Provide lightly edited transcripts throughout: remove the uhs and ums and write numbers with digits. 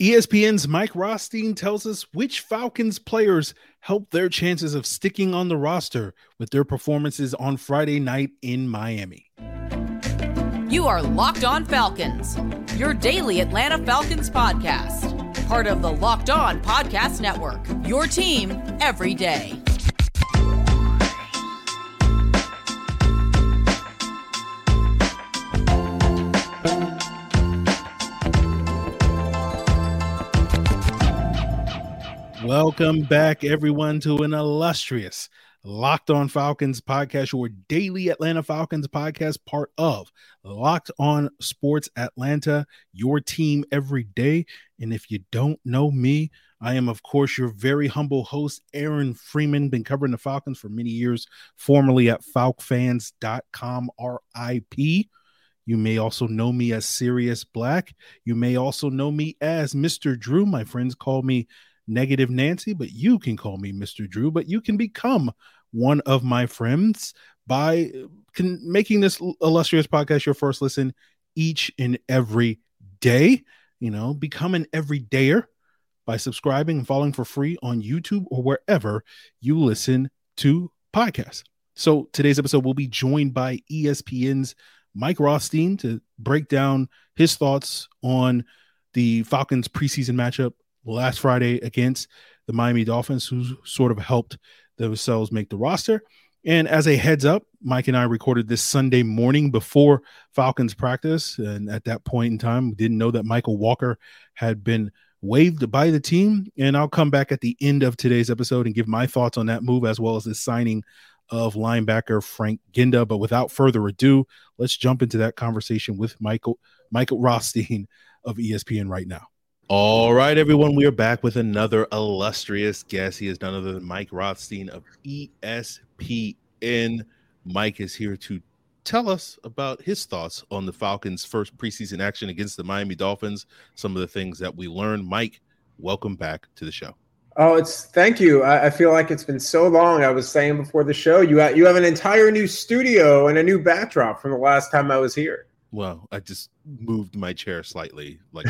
ESPN's Mike Rothstein tells us which Falcons players helped their chances of sticking on the roster with their performances on Friday night in Miami. You are Locked On Falcons, your daily Atlanta Falcons podcast. Part of the Locked On Podcast Network, your team every day. Welcome back, everyone, to an illustrious Locked On Falcons podcast, your daily Atlanta Falcons podcast, part of Locked On Sports Atlanta, your team every day. And if you don't know me, I am, of course, your very humble host, Aaron Freeman, been covering the Falcons for many years, formerly at falcfans.com, RIP. You may also know me as Sirius Black. You may also know me as Mr. Drew. My friends call me Negative Nancy, but you can call me Mr. Drew. But you can become one of my friends by making this illustrious podcast your first listen each and every day. You know, become an everydayer by subscribing and following for free on YouTube or wherever you listen to podcasts. So today's episode will be joined by ESPN's Mike Rothstein to break down his thoughts on the Falcons preseason matchup last Friday against the Miami Dolphins, who sort of helped themselves make the roster. And as a heads up, Mike and I recorded this Sunday morning before Falcons practice. And at that point in time, we didn't know that Mykal Walker had been waived by the team. And I'll come back at the end of today's episode and give my thoughts on that move, as well as the signing of linebacker Frank Ginda. But without further ado, let's jump into that conversation with Mykal Rothstein of ESPN right now. All right, everyone, we are back with another illustrious guest. He is none other than Mike Rothstein of ESPN. Mike is here to tell us about his thoughts on the Falcons' first preseason action against the Miami Dolphins, some of the things that we learned. Mike, welcome back to the show. Oh, thank you. I feel like it's been so long. I was saying before the show, you have an entire new studio and a new backdrop from the last time I was here. Well, I just moved my chair slightly. Like,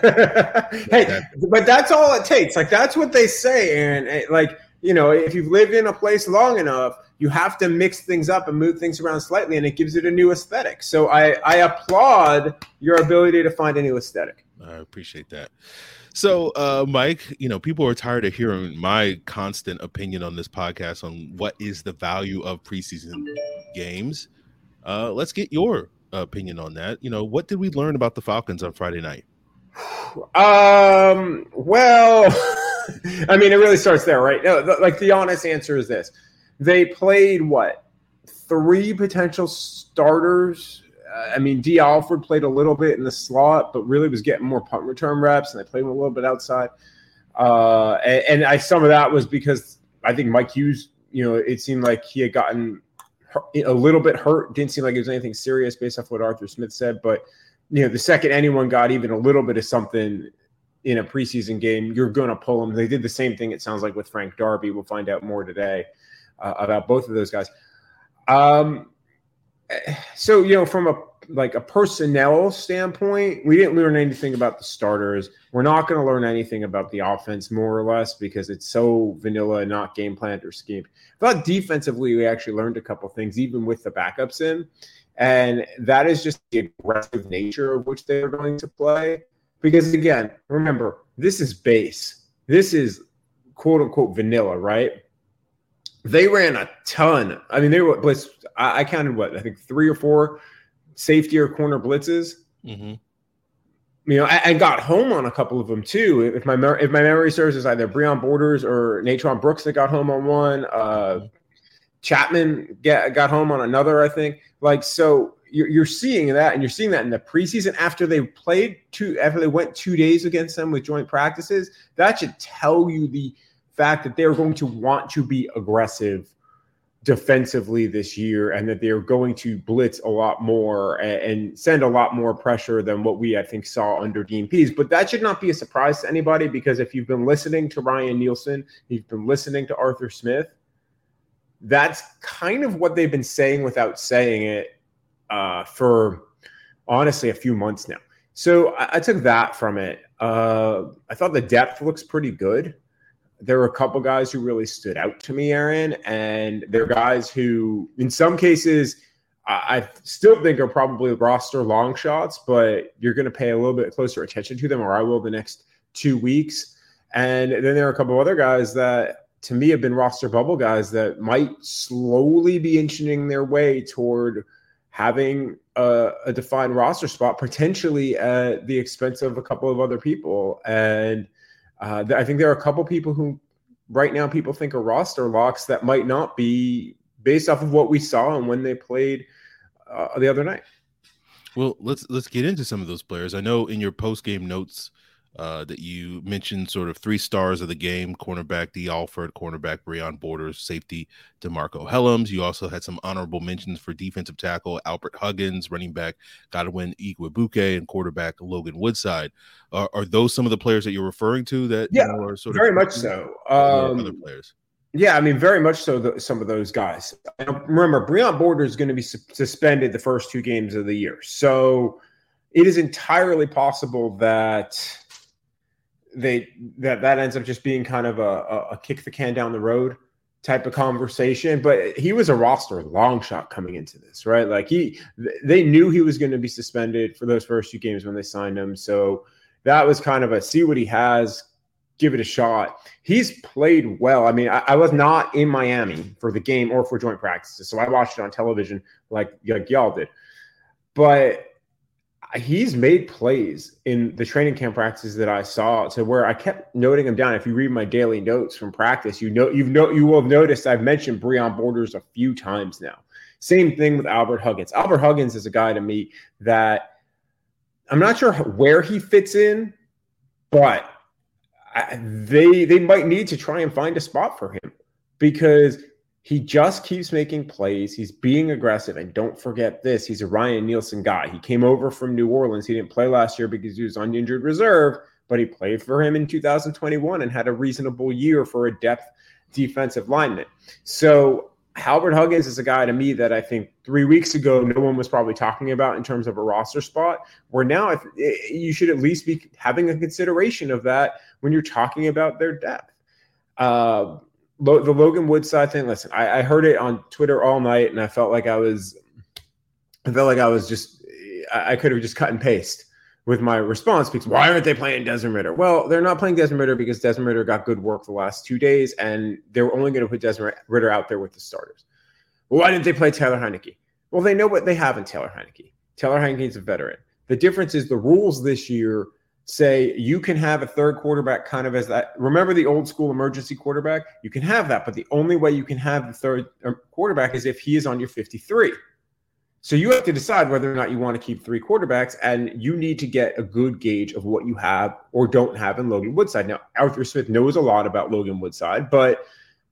hey, but that's all it takes. Like, that's what they say, Aaron. Like, you know, if you've lived in a place long enough, you have to mix things up and move things around slightly, and it gives it a new aesthetic. So I applaud your ability to find a new aesthetic. I appreciate that. So, Mike, you know, people are tired of hearing my constant opinion on this podcast on what is the value of preseason games. Let's get your opinion on that. You know, what did we learn about the Falcons on Friday night? Well, I mean, it really starts there, right? No, the honest answer is this. They played, what, three potential starters? I mean, D. Alford played a little bit in the slot, but really was getting more punt return reps, and they played him a little bit outside. And some of that was because I think Mike Hughes, you know, it seemed like he had gotten a little bit hurt. Didn't seem like it was anything serious based off what Arthur Smith said. But, you know, the second anyone got even a little bit of something in a preseason game, you're going to pull them. They did the same thing, it sounds like, with Frank Darby. We'll find out more today about both of those guys. So, you know, from a personnel standpoint, we didn't learn anything about the starters. We're not going to learn anything about the offense, more or less, because it's so vanilla, not game planned or schemed. But defensively, we actually learned a couple things, even with the backups in. And that is just the aggressive nature of which they're going to play. Because, again, remember, this is base. This is, quote unquote, vanilla, right? They ran a ton. I mean, I counted what, I think 3 or 4 safety or corner blitzes, mm-hmm. You know, and got home on a couple of them too. If my memory serves, is either Breon Borders or Natron Brooks that got home on one. Chapman got home on another, I think. Like, so you're seeing that, and you're seeing that in the preseason after they played after they went 2 days against them with joint practices. That should tell you the fact that they're going to want to be aggressive defensively this year, and that they're going to blitz a lot more and send a lot more pressure than what we, I think, saw under Dean Pease. But that should not be a surprise to anybody, because if you've been listening to Ryan Nielsen, you've been listening to Arthur Smith, that's kind of what they've been saying without saying it for, honestly, a few months now. So I took that from it. I thought the depth looks pretty good. There were a couple guys who really stood out to me, Aaron, and they're guys who, in some cases, I still think are probably roster long shots, but you're going to pay a little bit closer attention to them, or I will the next 2 weeks. And then there are a couple other guys that, to me, have been roster bubble guys that might slowly be inching their way toward having a defined roster spot, potentially at the expense of a couple of other people. And I think there are a couple people who right now people think are roster locks that might not be, based off of what we saw and when they played the other night. Well, let's get into some of those players. I know in your post-game notes that you mentioned sort of three stars of the game: cornerback D. Alford, cornerback Breon Borders, safety DeMarco Hellams. You also had some honorable mentions for defensive tackle Albert Huggins, running back Godwin Igwebuke, and quarterback Logan Woodside. Are those some of the players that you're referring to? That are sort of very much so. Other players. Yeah, I mean, very much so, some of those guys. And remember, Breon Borders is going to be suspended the first two games of the year. So it is entirely possible that that ends up just being kind of a kick the can down the road type of conversation. But he was a roster long shot coming into this, right? Like they knew he was going to be suspended for those first two games when they signed him. So that was kind of a see what he has, give it a shot. He's played well. I mean, I was not in Miami for the game or for joint practices, so I watched it on television like y'all did. But he's made plays in the training camp practices that I saw to where I kept noting him down. If you read my daily notes from practice, you will have noticed I've mentioned Breon Borders a few times now. Same thing with Albert Huggins. Albert Huggins is a guy to me that I'm not sure where he fits in, but they might need to try and find a spot for him because he just keeps making plays. He's being aggressive. And don't forget this, he's a Ryan Nielsen guy. He came over from New Orleans. He didn't play last year because he was on injured reserve, but he played for him in 2021 and had a reasonable year for a depth defensive lineman. So Albert Huggins is a guy to me that I think 3 weeks ago no one was probably talking about in terms of a roster spot, where now you should at least be having a consideration of that when you're talking about their depth. The Logan Woodside thing, listen, I heard it on Twitter all night, and I felt like I could have just cut and paste with my response, because why aren't they playing Desmond Ritter? Well, they're not playing Desmond Ritter because Desmond Ritter got good work the last 2 days, and they were only going to put Desmond Ritter out there with the starters. Well, why didn't they play Taylor Heineke? Well, they know what they have in Taylor Heineke. Taylor Heineke is a veteran. The difference is the rules this year say you can have a third quarterback kind of as that. Remember the old school emergency quarterback? You can have that, but the only way you can have the third quarterback is if he is on your 53. So you have to decide whether or not you want to keep three quarterbacks, and you need to get a good gauge of what you have or don't have in Logan Woodside. Now, Arthur Smith knows a lot about Logan Woodside, but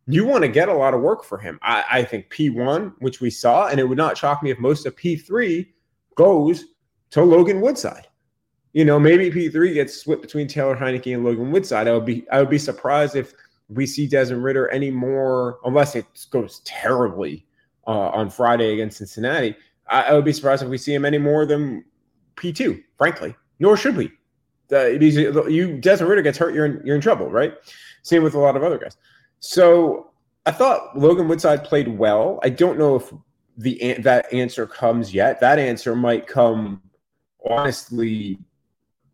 you want to get a lot of work for him. I think P1, which we saw, and it would not shock me if most of P3 goes to Logan Woodside. You know, maybe P3 gets split between Taylor Heineke and Logan Woodside. I would be surprised if we see Desmond Ritter anymore, unless it goes terribly on Friday against Cincinnati. I would be surprised if we see him any more than P2, frankly. Nor should we. Desmond Ritter gets hurt, you're in trouble, right? Same with a lot of other guys. So I thought Logan Woodside played well. I don't know if that answer comes yet. That answer might come, honestly,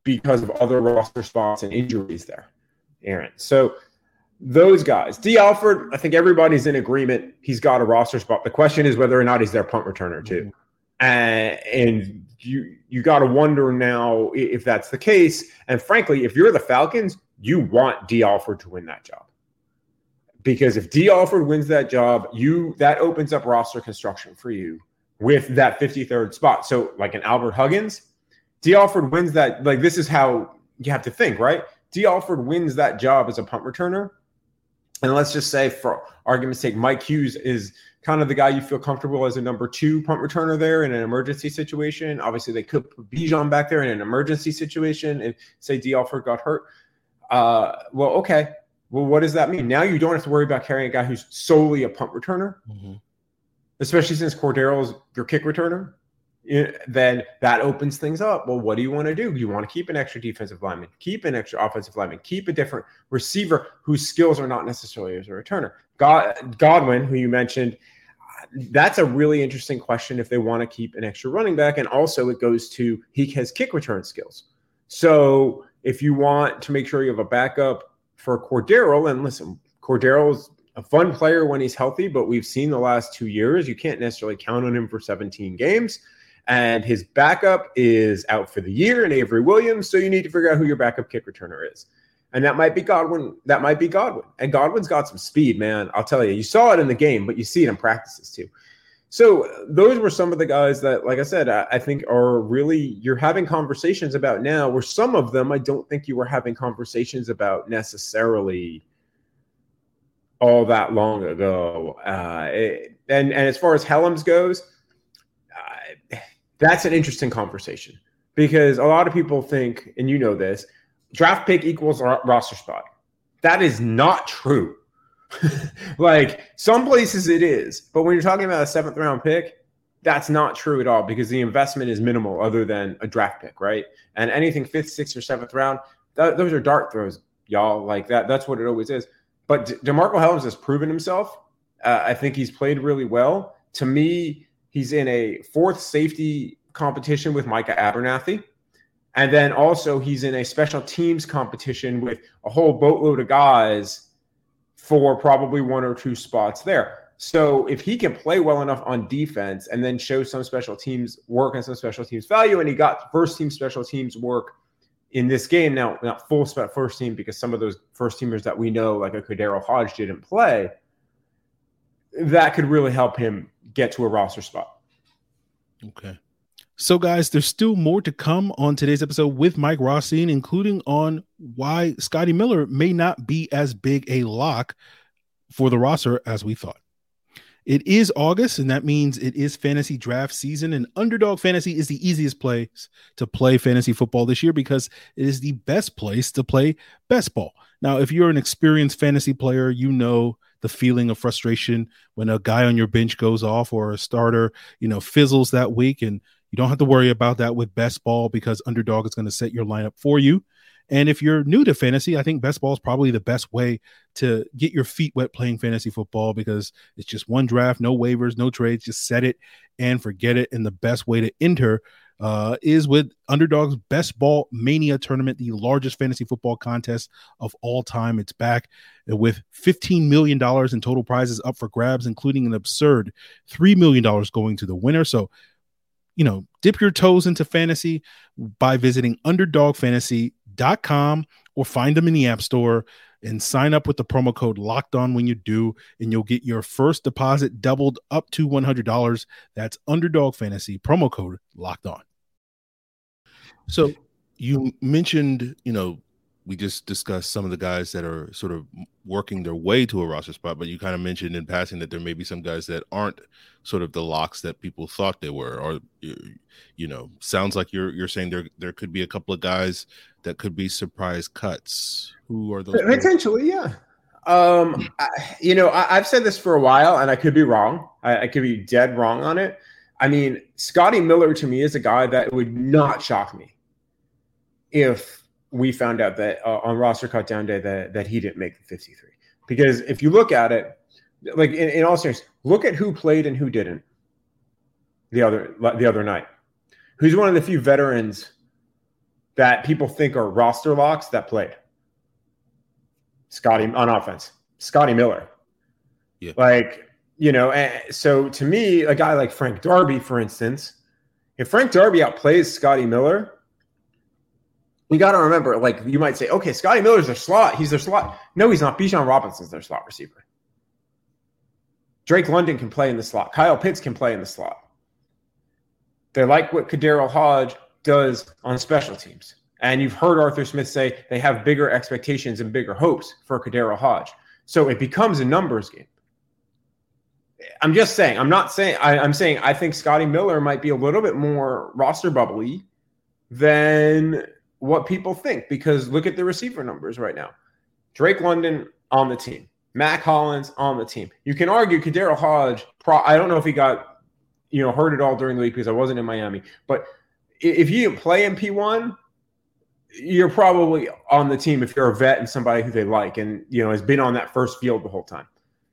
because of other roster spots and injuries there, Aaron. So those guys. D. Alford, I think everybody's in agreement. He's got a roster spot. The question is whether or not he's their punt returner too. And you got to wonder now if that's the case. And frankly, if you're the Falcons, you want D. Alford to win that job. Because if D. Alford wins that job, that opens up roster construction for you with that 53rd spot. So like an Albert Huggins, D. Alford wins that. Like, this is how you have to think, right? D. Alford wins that job as a punt returner. And let's just say, for argument's sake, Mike Hughes is kind of the guy you feel comfortable as a number two punt returner there in an emergency situation. Obviously, they could put Bijan back there in an emergency situation and say D. Alford got hurt. Well, okay. Well, what does that mean? Now you don't have to worry about carrying a guy who's solely a punt returner, especially since Cordero is your kick returner. then that opens things up. Well, what do you want to do? You want to keep an extra defensive lineman, keep an extra offensive lineman, keep a different receiver whose skills are not necessarily as a returner. Godwin, who you mentioned, that's a really interesting question if they want to keep an extra running back. And also it goes to he has kick return skills. So if you want to make sure you have a backup for Cordero, and listen, Cordero's a fun player when he's healthy, but we've seen the last 2 years, you can't necessarily count on him for 17 games. And his backup is out for the year in Avery Williams, so you need to figure out who your backup kick returner is. And that might be Godwin. That might be Godwin. And Godwin's got some speed, man. I'll tell you. You saw it in the game, but you see it in practices too. So those were some of the guys that, like I said, I think are really you're having conversations about now, where some of them I don't think you were having conversations about necessarily all that long ago. And as far as Hellams goes, that's an interesting conversation because a lot of people think, and you know this, draft pick equals roster spot. That is not true. Like some places it is, but when you're talking about a 7th round pick, that's not true at all because the investment is minimal other than a draft pick, right? And anything 5th, 6th, or 7th round, those are dart throws, y'all. Like that. That's what it always is. But DeMarco Hellams has proven himself. I think he's played really well. To me, he's in a 4th safety competition with Micah Abernathy. And then also he's in a special teams competition with a whole boatload of guys for probably 1 or 2 spots there. So if he can play well enough on defense and then show some special teams work and some special teams value, and he got first team special teams work in this game, now not full first team because some of those first teamers that we know, like a Kadarius Hodge, didn't play, that could really help him get to a roster spot. Okay. So, guys, there's still more to come on today's episode with Mike Rothstein, including on why Scotty Miller may not be as big a lock for the roster as we thought. It is August, and that means it is fantasy draft season, and Underdog Fantasy is the easiest place to play fantasy football this year because it is the best place to play best ball. Now, if you're an experienced fantasy player, you know the feeling of frustration when a guy on your bench goes off or a starter, you know, fizzles that week, and you don't have to worry about that with best ball because Underdog is going to set your lineup for you. And if you're new to fantasy, I think best ball is probably the best way to get your feet wet playing fantasy football because it's just one draft, no waivers, no trades, just set it and forget it. And the best way to enter is with Underdog's Best Ball Mania Tournament, the largest fantasy football contest of all time. It's back with $15 million in total prizes up for grabs, including an absurd $3 million going to the winner. So, you know, dip your toes into fantasy by visiting underdogfantasy.com or find them in the App Store and sign up with the promo code Locked On when you do, and you'll get your first deposit doubled up to $100. That's Underdog Fantasy, promo code Locked On. So you mentioned, you know, we just discussed some of the guys that are sort of working their way to a roster spot, but you kind of mentioned in passing that there may be some guys that aren't sort of the locks that people thought they were, or, you know, sounds like you're saying there could be a couple of guys that could be surprise cuts. Who are those? Potentially, players? Yeah. I've said this for a while, and I could be wrong. I could be dead wrong on it. I mean, Scotty Miller to me is a guy that would not shock me if we found out that on roster cut down day that he didn't make the 53. Because if you look at it, like in all seriousness, look at who played and who didn't the other night. Who's one of the few veterans that people think are roster locks that played? Scotty on offense, Scotty Miller. Yeah. Like, you know, and so to me, a guy like Frank Darby, for instance, if Frank Darby outplays Scotty Miller, we got to remember, like, you might say, okay, Scotty Miller's their slot. He's their slot. No, he's not. Bijan Robinson's their slot receiver. Drake London can play in the slot. Kyle Pitts can play in the slot. They like what Kadarius Hodge does on special teams. And you've heard Arthur Smith say they have bigger expectations and bigger hopes for Kadarius Hodge. So it becomes a numbers game. I'm just saying. I'm saying I think Scotty Miller might be a little bit more roster bubbly than what people think, because look at the receiver numbers right now. Drake London on the team. Mac Hollins on the team. You can argue Kadarius Hodge, I don't know if he got you know, heard it all during the week because I wasn't in Miami. But if you didn't play in P1, you're probably on the team if you're a vet and somebody who they like and, you know, has been on that first field the whole time.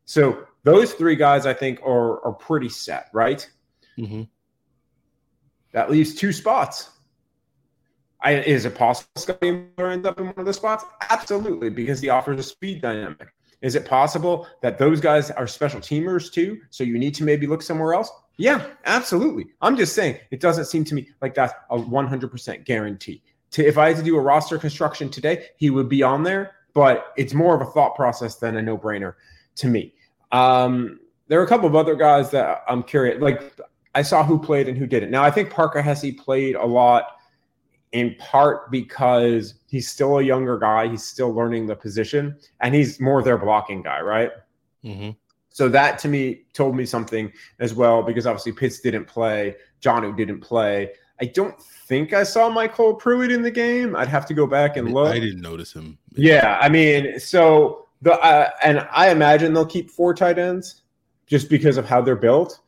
So those three guys, I think, are pretty set, right? Mm-hmm. That leaves two spots. Is it possible Scotty Miller ends up in one of those spots? Absolutely, because he offers a speed dynamic. Is it possible that those guys are special teamers too, so you need to maybe look somewhere else? Yeah, absolutely. I'm just saying it doesn't seem to me like that's a 100% guarantee. If I had to do a roster construction today, he would be on there, but it's more of a thought process than a no-brainer to me. There are a couple of other guys that I'm curious. Like, I saw who played and who didn't. Now, I think Parker Hesse played a lot in part because he's still a younger guy. He's still learning the position, and he's more their blocking guy, right? Mm-hmm. So that, to me, told me something as well because, obviously, Pitts didn't play. Jonu didn't play. I don't think I saw Michael Pruitt in the game. I'd have to go back and look. I didn't notice him. Yeah, I mean, so – and I imagine they'll keep four tight ends just because of how they're built.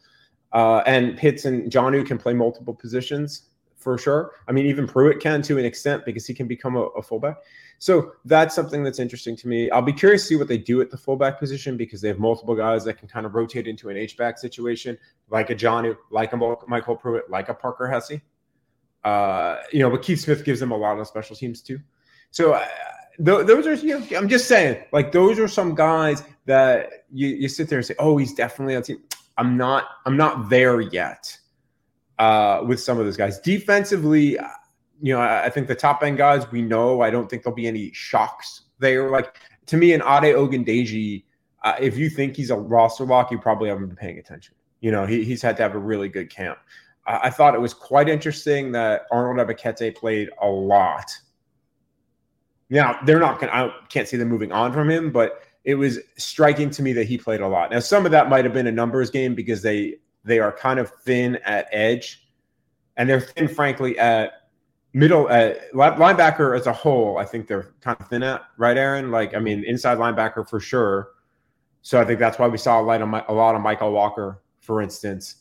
And Pitts and Jonu can play multiple positions for sure. I mean, even Pruitt can to an extent because he can become a fullback. So that's something that's interesting to me. I'll be curious to see what they do at the fullback position because they have multiple guys that can kind of rotate into an H-back situation, like a Jonu, like a Michael Pruitt, like a Parker Hesse. You know, but Keith Smith gives them a lot of special teams too. So those are, you know, I'm just saying, like, those are some guys that you sit there and say, oh, he's definitely on team. I'm not there yet with some of those guys. Defensively, you know, I think the top end guys we know. I don't think there'll be any shocks there. Like, to me, an Ade Ogundeji, if you think he's a roster lock, you probably haven't been paying attention. You know, he's had to have a really good camp. I thought it was quite interesting that Arnold Ebikete played a lot. Now, they're not going. I can't see them moving on from him, but it was striking to me that he played a lot. Now, some of that might have been a numbers game because they are kind of thin at edge, and they're thin, frankly, at middle at linebacker as a whole. I think they're kind of thin at, right, Aaron? Like, I mean, inside linebacker for sure. So I think that's why we saw a lot of Mykal Walker, for instance.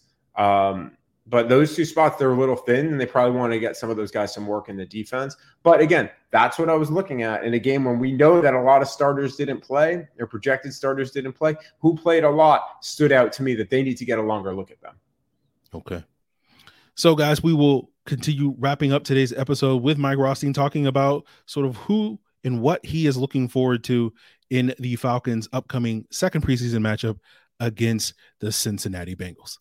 But those two spots, they're a little thin, and they probably want to get some of those guys some work in the defense. But again, that's what I was looking at in a game when we know that a lot of starters didn't play, or projected starters didn't play. Who played a lot stood out to me that they need to get a longer look at them. Okay. So, guys, we will continue wrapping up today's episode with Mike Rothstein talking about sort of who and what he is looking forward to in the Falcons' upcoming second preseason matchup against the Cincinnati Bengals.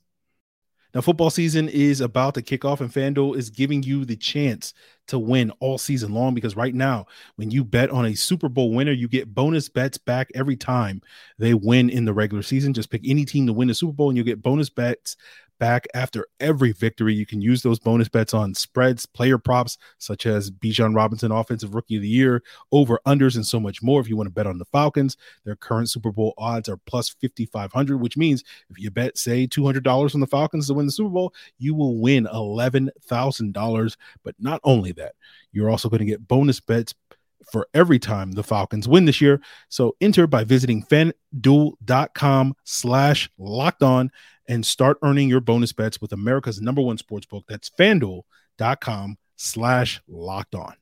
Now, football season is about to kick off, and FanDuel is giving you the chance to win all season long because right now, when you bet on a Super Bowl winner, you get bonus bets back every time they win in the regular season. Just pick any team to win the Super Bowl, and you'll get bonus bets back after every victory. You can use those bonus bets on spreads, player props, such as Bijan Robinson, Offensive Rookie of the Year, over-unders, and so much more. If you want to bet on the Falcons, their current Super Bowl odds are plus 5,500, which means if you bet, say, $200 on the Falcons to win the Super Bowl, you will win $11,000. But not only that, you're also going to get bonus bets for every time the Falcons win this year. So enter by visiting FanDuel.com/lockedon and start earning your bonus bets with America's #1 sportsbook. That's FanDuel.com/lockedon.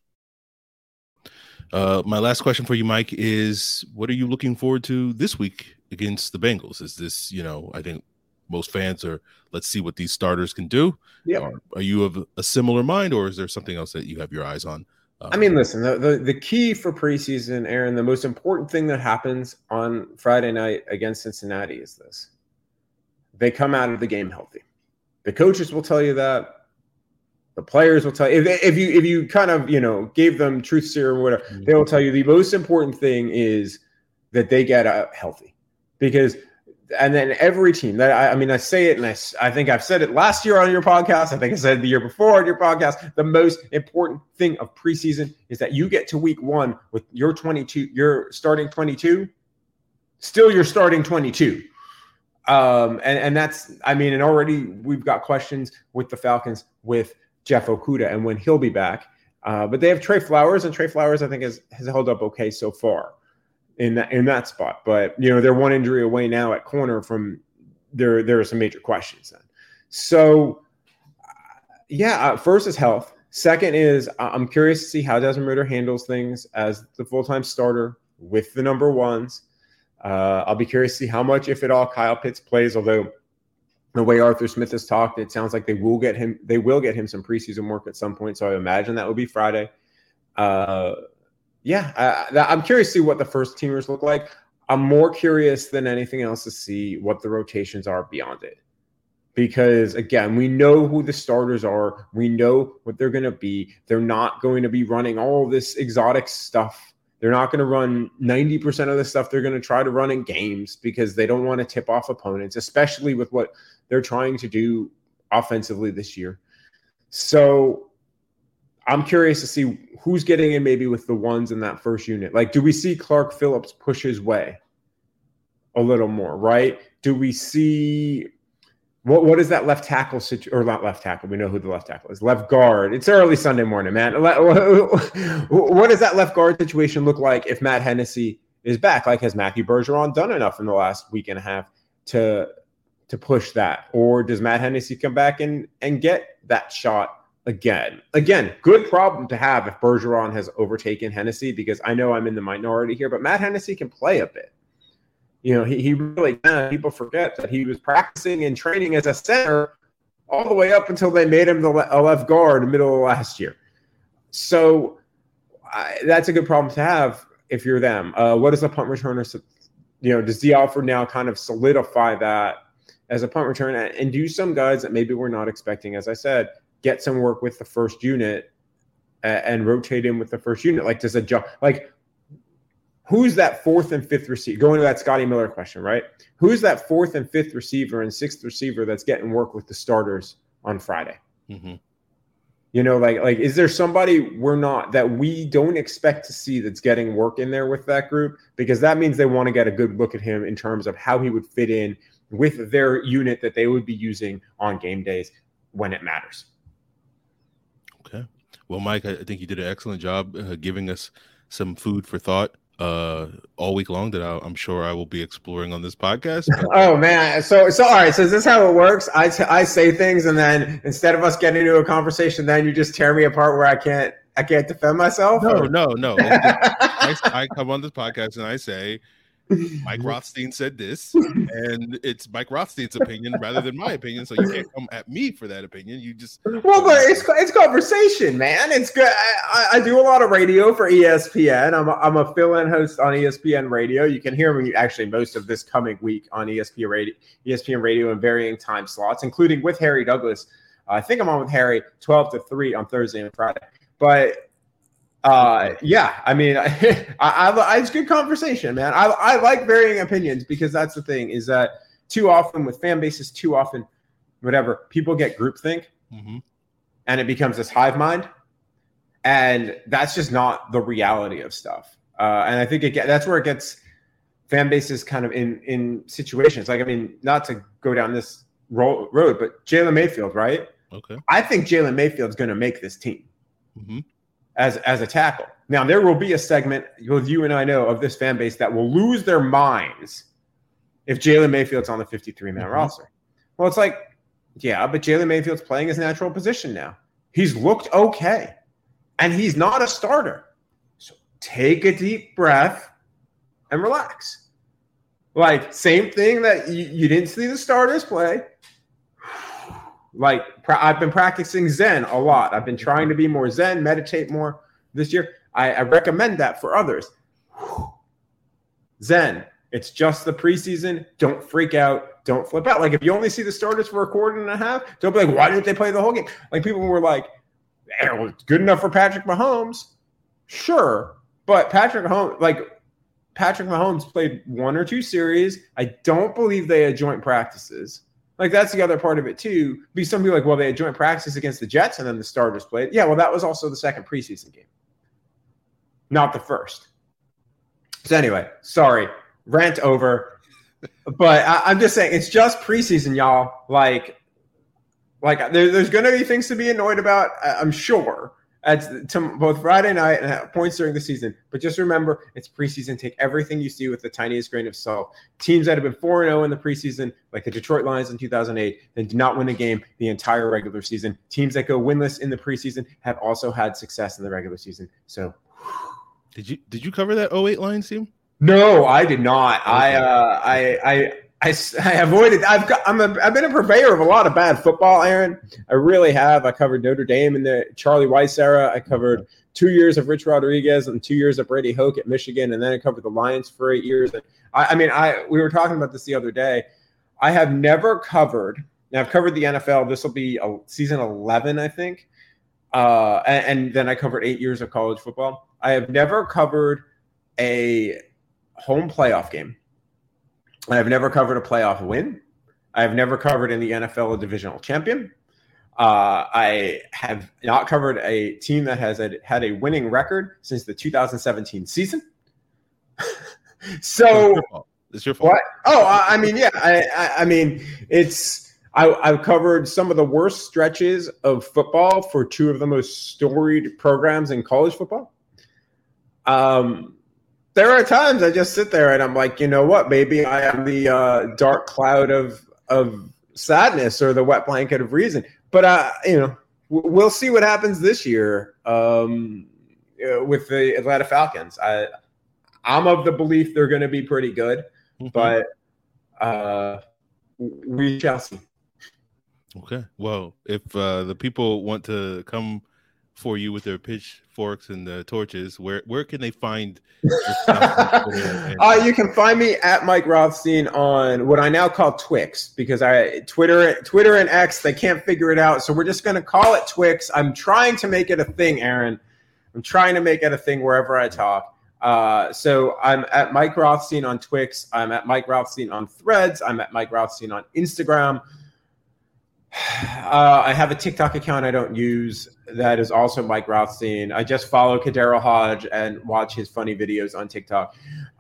My last question for you, Mike, is what are you looking forward to this week against the Bengals? Is this, you know, I think most fans are, let's see what these starters can do. Yeah. Are you of a similar mind, or is there something else that you have your eyes on? I mean, listen, the key for preseason, Aaron, the most important thing that happens on Friday night against Cincinnati is this. They come out of the game healthy. The coaches will tell you that. The players will tell you. If you kind of, you know, gave them truth serum or whatever, they will tell you the most important thing is that they get out healthy. Because – and then every team that I say it, and I think I've said it last year on your podcast. I think I said it the year before on your podcast. The most important thing of preseason is that you get to week one with your 22, your starting 22, still your starting 22. And that's, I mean, and already we've got questions with the Falcons with Jeff Okuda and when he'll be back. But they have Trey Flowers, and Trey Flowers, I think, has held up okay so far in that spot. But, you know, they're one injury away now at corner from there are some major questions then. So, first is health. Second is I'm curious to see how Desmond Ritter handles things as the full-time starter with the number ones. I'll be curious to see how much, if at all, Kyle Pitts plays, although the way Arthur Smith has talked, it sounds like they will get him some preseason work at some point, so I imagine that will be Friday. I'm curious to see what the first teamers look like. I'm more curious than anything else to see what the rotations are beyond it. Because, again, we know who the starters are. We know what they're going to be. They're not going to be running all this exotic stuff. They're not going to run 90% of the stuff they're going to try to run in games because they don't want to tip off opponents, especially with what they're trying to do offensively this year. So I'm curious to see who's getting in maybe with the ones in that first unit. Like, do we see Clark Phillips push his way a little more, right? Do we see... What is that left tackle situation? Or not left tackle. We know who the left tackle is. Left guard. It's early Sunday morning, man. What does that left guard situation look like if Matt Hennessey is back? Like, has Matthew Bergeron done enough in the last week and a half to push that? Or does Matt Hennessey come back and get that shot again? Again, good problem to have if Bergeron has overtaken Hennessey, because I know I'm in the minority here, but Matt Hennessey can play a bit. You know, he really can. People forget that he was practicing and training as a center all the way up until they made him a left guard in the middle of last year. So that's a good problem to have if you're them. What does a punt returner, does D. Alford now kind of solidify that as a punt returner? And do some guys that maybe we're not expecting, as I said, get some work with the first unit and rotate in with the first unit? Like, does a job – like – who's that fourth and fifth receiver? Going to that Scotty Miller question, right? Who's that fourth and fifth receiver and sixth receiver that's getting work with the starters on Friday? Mm-hmm. Is there somebody we don't expect to see that's getting work in there with that group? Because that means they want to get a good look at him in terms of how he would fit in with their unit that they would be using on game days when it matters. Okay. Well, Mike, I think you did an excellent job giving us some food for thought all week long that I'm sure I will be exploring on this podcast. Oh man. So all right. So is this how it works? I say things, and then instead of us getting into a conversation, then you just tear me apart where I can't defend myself. No. I come on this podcast and I say, Mike Rothstein said this, and it's Mike Rothstein's opinion rather than my opinion. So you can't come at me for that opinion. You just but it's conversation, man. It's good. I do a lot of radio for ESPN. I'm a fill-in host on ESPN Radio. You can hear me actually most of this coming week on ESPN Radio in varying time slots, including with Harry Douglas. I think I'm on with Harry 12 to 3 on Thursday and Friday, but. It's good conversation, man. I like varying opinions, because that's the thing, is that too often with fan bases, people get groupthink, mm-hmm. and it becomes this hive mind, and that's just not the reality of stuff. And I think that's where it gets fan bases kind of in situations. Like, I mean, not to go down this road, but Jalen Mayfield, right? Okay. I think Jalen Mayfield's going to make this team. Mm-hmm. As a tackle. Now, there will be a segment, both you and I know, of this fan base that will lose their minds if Jalen Mayfield's on the 53-man mm-hmm. roster. Well, it's like, yeah, but Jalen Mayfield's playing his natural position now. He's looked okay, and he's not a starter. So take a deep breath and relax. Like, same thing that you didn't see the starters play. Like, I've been practicing Zen a lot. I've been trying to be more Zen, meditate more this year. I recommend that for others. Zen. It's just the preseason. Don't freak out. Don't flip out. Like, if you only see the starters for a quarter and a half, don't be like, why didn't they play the whole game? Like, people were like, it was good enough for Patrick Mahomes. Sure. But Patrick Mahomes played one or two series. I don't believe they had joint practices. Like, that's the other part of it, too. Be some people like, well, they had joint practice against the Jets, and then the starters played. Yeah, well, that was also the second preseason game, not the first. So anyway, sorry, rant over. But I'm just saying, it's just preseason, y'all. Like there's going to be things to be annoyed about, I'm sure. That's both Friday night and points during the season. But just remember, it's preseason. Take everything you see with the tiniest grain of salt. Teams that have been 4-0 in the preseason, like the Detroit Lions in 2008, they did not win a game the entire regular season. Teams that go winless in the preseason have also had success in the regular season. So did you cover that 08 Lions team? No, I did not. Okay. I avoided. I've been a purveyor of a lot of bad football, Aaron. I really have. I covered Notre Dame in the Charlie Weiss era. I covered 2 years of Rich Rodriguez and 2 years of Brady Hoke at Michigan, and then I covered the Lions for 8 years. And we were talking about this the other day. I have never covered. Now I've covered the NFL. This will be season 11, I think. And then I covered 8 years of college football. I have never covered a home playoff game. I've never covered a playoff win. I've never covered in the NFL a divisional champion. I have not covered a team that has had a winning record since the 2017 season. So it's your fault. What? Oh, I've covered some of the worst stretches of football for two of the most storied programs in college football. There are times I just sit there and I'm like, you know what, maybe I am the dark cloud of sadness or the wet blanket of reason. But, we'll see what happens this year with the Atlanta Falcons. I'm of the belief they're going to be pretty good, but we shall see. Okay. Well, if the people want to come for you with their pitchforks and the torches, where can they find the stuff? You can find me at Mike Rothstein on what I now call Twix, because Twitter and X, they can't figure it out, so we're just going to call it Twix. I'm trying to make it a thing, Aaron. I'm trying to make it a thing wherever I talk. So I'm at Mike Rothstein on Twix. I'm at Mike Rothstein on Threads. I'm at Mike Rothstein on Instagram. I have a TikTok account I don't use. That is also Mike Rothstein. I just follow Cordero Hodge and watch his funny videos on TikTok.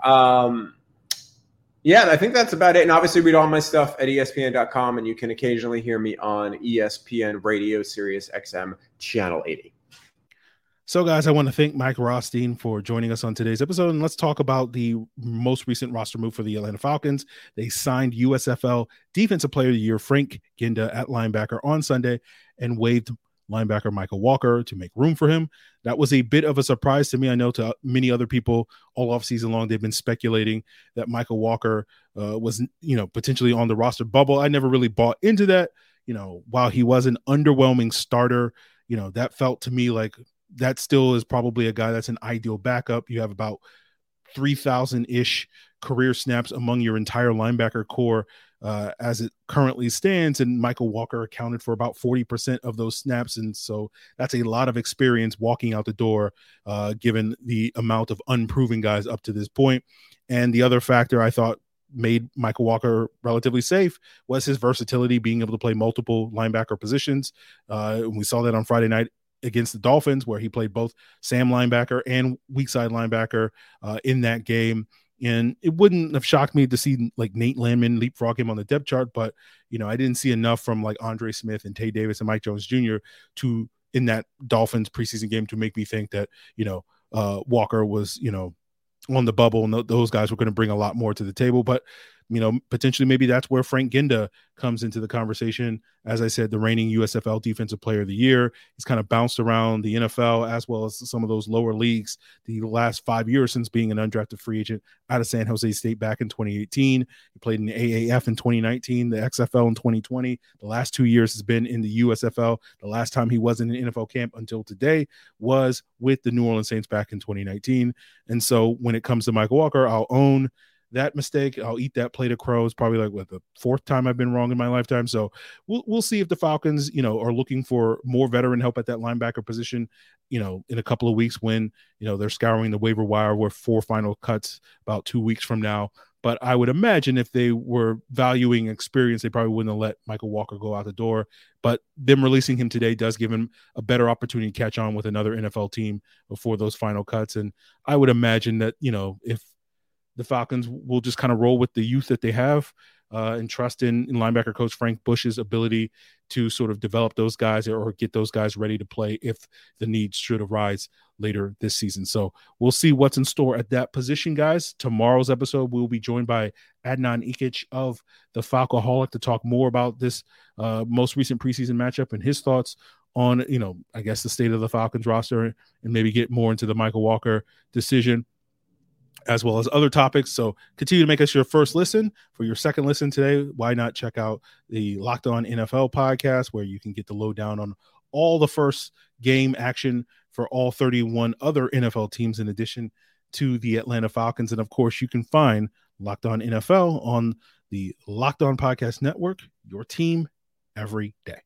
I think that's about it. And obviously read all my stuff at ESPN.com, and you can occasionally hear me on ESPN Radio Sirius XM Channel 80. So, guys, I want to thank Mike Rothstein for joining us on today's episode, and let's talk about the most recent roster move for the Atlanta Falcons. They signed USFL Defensive Player of the Year Frank Ginda at linebacker on Sunday and waived linebacker Mykal Walker to make room for him. That was a bit of a surprise to me. I know to many other people all offseason long, they've been speculating that Mykal Walker was, potentially on the roster bubble. I never really bought into that. While he was an underwhelming starter, that felt to me like that still is probably a guy that's an ideal backup. You have about 3,000-ish career snaps among your entire linebacker core as it currently stands, and Mykal Walker accounted for about 40% of those snaps, and so that's a lot of experience walking out the door given the amount of unproven guys up to this point. And the other factor I thought made Mykal Walker relatively safe was his versatility, being able to play multiple linebacker positions. And we saw that on Friday night against the Dolphins, where he played both Sam linebacker and weak side linebacker in that game. And it wouldn't have shocked me to see like Nate Landman leapfrog him on the depth chart, but I didn't see enough from like Andre Smith and Tay Davis and Mike Jones Jr. to in that Dolphins preseason game to make me think that Walker was on the bubble and those guys were going to bring a lot more to the table. But potentially maybe that's where Frank Ginda comes into the conversation. As I said, the reigning USFL Defensive Player of the Year. He's kind of bounced around the NFL as well as some of those lower leagues the last 5 years since being an undrafted free agent out of San Jose State back in 2018. He played in the AAF in 2019, the XFL in 2020. The last 2 years has been in the USFL. The last time he was in an NFL camp until today was with the New Orleans Saints back in 2019. And so when it comes to Mykal Walker, I'll own that mistake. I'll eat that plate of crow. It's probably like the fourth time I've been wrong in my lifetime. So we'll see if the Falcons, are looking for more veteran help at that linebacker position, in a couple of weeks when, they're scouring the waiver wire with four final cuts about 2 weeks from now. But I would imagine if they were valuing experience, they probably wouldn't have let Mykal Walker go out the door. But them releasing him today does give him a better opportunity to catch on with another NFL team before those final cuts. And I would imagine that, if the Falcons will just kind of roll with the youth that they have. and trust in linebacker coach Frank Bush's ability to sort of develop those guys or get those guys ready to play if the need should arise later this season. So we'll see what's in store at that position, guys. Tomorrow's episode, we'll be joined by Adnan Ikic of the Falcoholic to talk more about this most recent preseason matchup and his thoughts on, you know, I guess the state of the Falcons roster, and maybe get more into the Mykal Walker decision, as well as other topics. So continue to make us your first listen. For your second listen today, why not check out the Locked On NFL podcast, where you can get the lowdown on all the first game action for all 31 other NFL teams in addition to the Atlanta Falcons. And, of course, you can find Locked On NFL on the Locked On Podcast Network, your team every day.